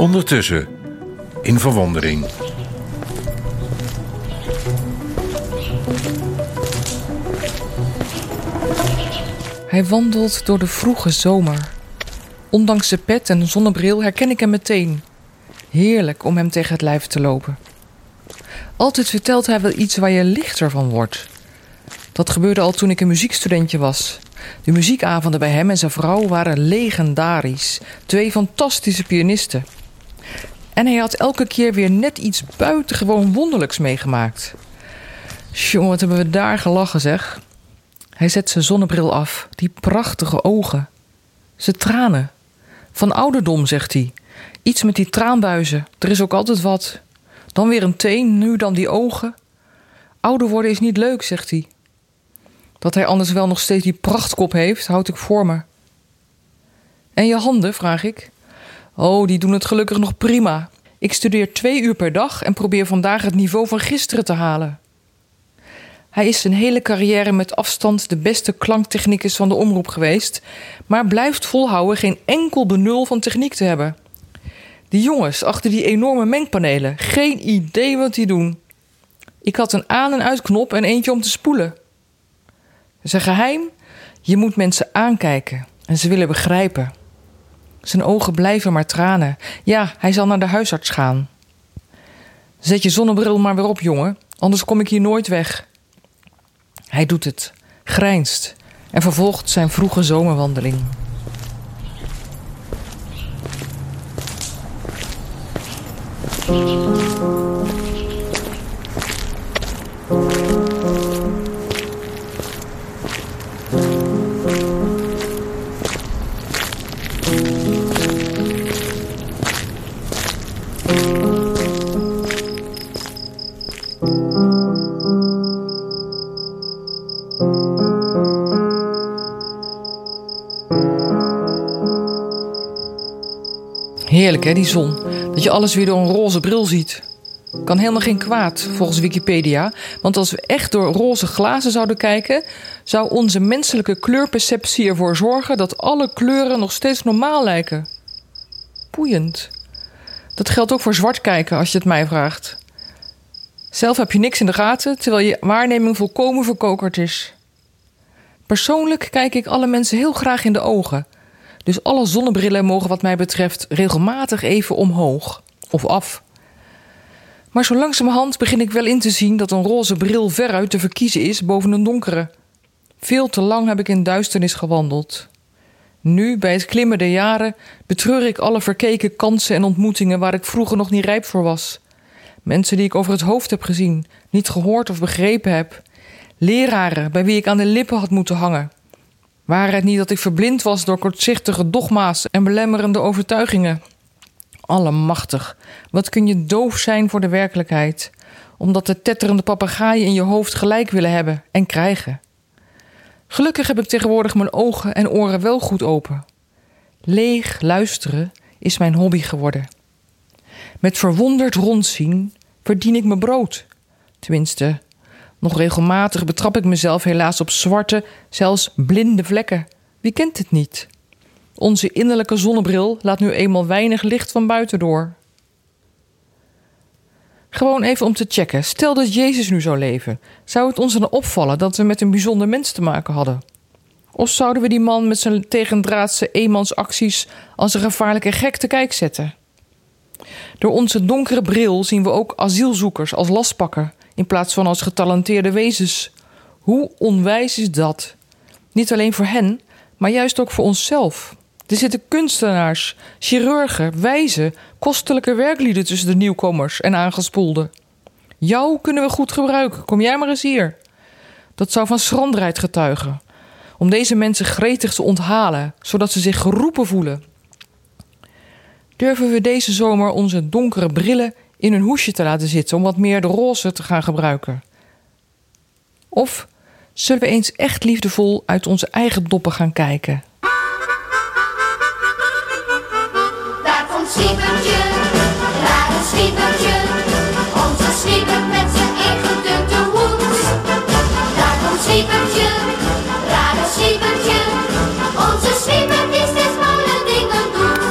Ondertussen in verwondering. Hij wandelt door de vroege zomer. Ondanks zijn pet en zonnebril herken ik hem meteen. Heerlijk om hem tegen het lijf te lopen. Altijd vertelt hij wel iets waar je lichter van wordt. Dat gebeurde al toen ik een muziekstudentje was. De muziekavonden bij hem en zijn vrouw waren legendarisch. 2 fantastische pianisten. En hij had elke keer weer net iets buitengewoon wonderlijks meegemaakt. Jongen, wat hebben we daar gelachen, zeg. Hij zet zijn zonnebril af, die prachtige ogen. Zijn tranen. Van ouderdom, zegt hij. Iets met die traanbuizen, er is ook altijd wat. Dan weer een teen, nu dan die ogen. Ouder worden is niet leuk, zegt hij. Dat hij anders wel nog steeds die prachtkop heeft, houd ik voor me. En je handen, vraag ik. Oh, die doen het gelukkig nog prima. Ik studeer 2 uur per dag en probeer vandaag het niveau van gisteren te halen. Hij is zijn hele carrière met afstand de beste klanktechnicus van de omroep geweest, maar blijft volhouden geen enkel benul van techniek te hebben. Die jongens achter die enorme mengpanelen, geen idee wat die doen. Ik had een aan- en uitknop en eentje om te spoelen. Zijn geheim? Je moet mensen aankijken en ze willen begrijpen. Zijn ogen blijven maar tranen. Ja, hij zal naar de huisarts gaan. Zet je zonnebril maar weer op, jongen, anders kom ik hier nooit weg. Hij doet het, grijnst en vervolgt zijn vroege zomerwandeling. Heerlijk, hè, die zon. Dat je alles weer door een roze bril ziet. Kan helemaal geen kwaad, volgens Wikipedia. Want als we echt door roze glazen zouden kijken, zou onze menselijke kleurperceptie ervoor zorgen dat alle kleuren nog steeds normaal lijken. Boeiend. Dat geldt ook voor zwart kijken, als je het mij vraagt. Zelf heb je niks in de gaten, terwijl je waarneming volkomen verkokerd is. Persoonlijk kijk ik alle mensen heel graag in de ogen. Dus alle zonnebrillen mogen wat mij betreft regelmatig even omhoog of af. Maar zo langzamerhand begin ik wel in te zien dat een roze bril veruit te verkiezen is boven een donkere. Veel te lang heb ik in duisternis gewandeld. Nu, bij het klimmen der jaren, betreur ik alle verkeken kansen en ontmoetingen waar ik vroeger nog niet rijp voor was. Mensen die ik over het hoofd heb gezien, niet gehoord of begrepen heb. Leraren bij wie ik aan de lippen had moeten hangen. Waar het niet dat ik verblind was door kortzichtige dogma's en belemmerende overtuigingen. Allemachtig, wat kun je doof zijn voor de werkelijkheid. Omdat de tetterende papegaaien in je hoofd gelijk willen hebben en krijgen. Gelukkig heb ik tegenwoordig mijn ogen en oren wel goed open. Leeg luisteren is mijn hobby geworden. Met verwonderd rondzien verdien ik mijn brood. Tenminste, nog regelmatig betrap ik mezelf helaas op zwarte, zelfs blinde vlekken. Wie kent het niet? Onze innerlijke zonnebril laat nu eenmaal weinig licht van buiten door. Gewoon even om te checken. Stel dat Jezus nu zou leven. Zou het ons dan opvallen dat we met een bijzonder mens te maken hadden? Of zouden we die man met zijn tegendraadse eenmansacties als een gevaarlijke gek te kijk zetten? Door onze donkere bril zien we ook asielzoekers als lastpakken, in plaats van als getalenteerde wezens. Hoe onwijs is dat? Niet alleen voor hen, maar juist ook voor onszelf. Er zitten kunstenaars, chirurgen, wijzen, kostelijke werklieden tussen de nieuwkomers en aangespoelden. Jou kunnen we goed gebruiken, kom jij maar eens hier. Dat zou van schranderheid getuigen. Om deze mensen gretig te onthalen, zodat ze zich geroepen voelen. Durven we deze zomer onze donkere brillen in een hoesje te laten zitten om wat meer de roze te gaan gebruiken? Of zullen we eens echt liefdevol uit onze eigen doppen gaan kijken? Daar komt Sliepertje, daar is Sliepertje, onze Slieper met zijn ingedukte hoed. Daar komt Sliepertje, daar is Sliepertje, onze Slieper die steeds malle dingen doet.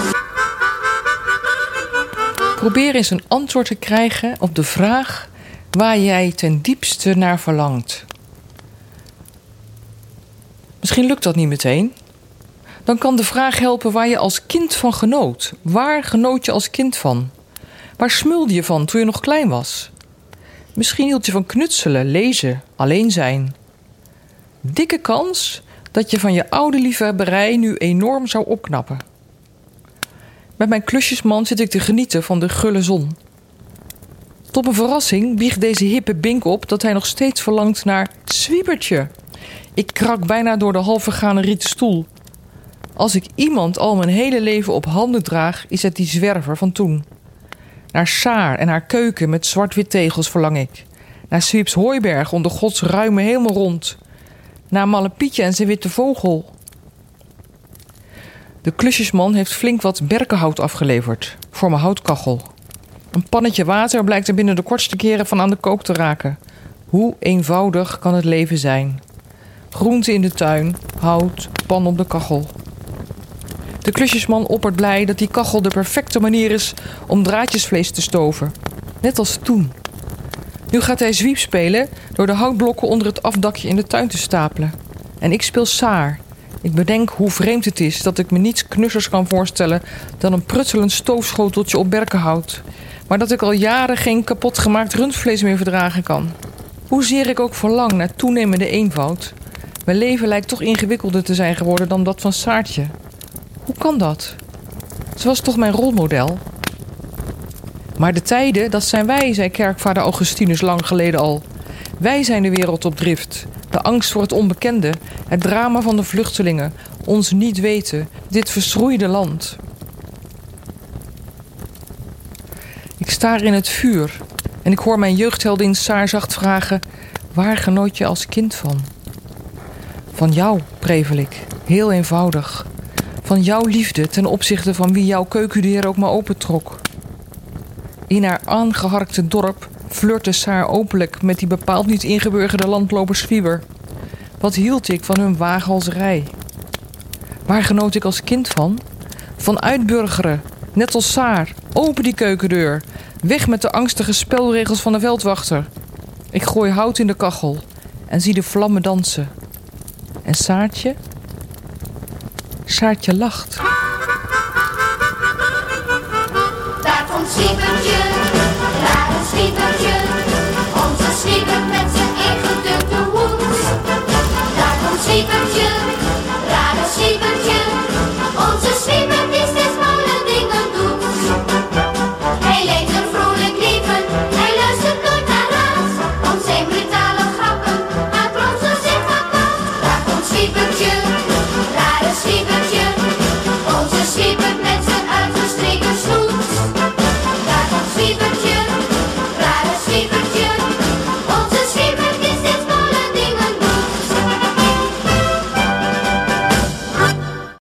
probeer eens een antwoord te krijgen op de vraag waar jij ten diepste naar verlangt. Misschien lukt dat niet meteen. Dan kan de vraag helpen waar je als kind van genoot. Waar genoot je als kind van? Waar smulde je van toen je nog klein was? Misschien hield je van knutselen, lezen, alleen zijn. Dikke kans dat je van je oude liefhebberij nu enorm zou opknappen. Met mijn klusjesman zit ik te genieten van de gulle zon. Tot mijn verrassing biegt deze hippe Bink op dat hij nog steeds verlangt naar zwiebertje. Ik krak bijna door de halfvergane rieten stoel. Als ik iemand al mijn hele leven op handen draag, is het die zwerver van toen. Naar Saar en haar keuken met zwart-wit tegels verlang ik. Naar Sweeps Hooiberg onder Gods ruime hemel rond. Naar Malle Pietje en zijn witte vogel. De klusjesman heeft flink wat berkenhout afgeleverd voor mijn houtkachel. Een pannetje water blijkt er binnen de kortste keren van aan de kook te raken. Hoe eenvoudig kan het leven zijn? Groente in de tuin, hout, pan op de kachel. De klusjesman oppert blij dat die kachel de perfecte manier is om draadjesvlees te stoven. Net als toen. Nu gaat hij zwiep spelen door de houtblokken onder het afdakje in de tuin te stapelen. En ik speel Saar. Ik bedenk hoe vreemd het is dat ik me niets knussers kan voorstellen dan een prutselend stoofschoteltje op berkenhout. Maar dat ik al jaren geen kapotgemaakt rundvlees meer verdragen kan. Hoezeer ik ook verlang naar toenemende eenvoud. Mijn leven lijkt toch ingewikkelder te zijn geworden dan dat van Saartje. Hoe kan dat? Ze was toch mijn rolmodel? Maar de tijden, dat zijn wij, zei kerkvader Augustinus lang geleden al. Wij zijn de wereld op drift. De angst voor het onbekende, het drama van de vluchtelingen, ons niet weten, dit verschroeide land. Ik staar in het vuur en ik hoor mijn jeugdheldin Saar zacht vragen: waar genoot je als kind van? Van jou, prevel ik, heel eenvoudig. Van jouw liefde ten opzichte van wie jouw keukendeer ook maar opentrok. In haar aangeharkte dorp flirtte Saar openlijk met die bepaald niet ingeburgerde landloper Zwieber. Wat hield ik van hun waaghalzerij? Waar genoot ik als kind van? Van uitburgeren, net als Saar, open die keukendeur. Weg met de angstige spelregels van de veldwachter. Ik gooi hout in de kachel en zie de vlammen dansen. En Saartje? Saartje lacht. Daar komt Zwiebertje.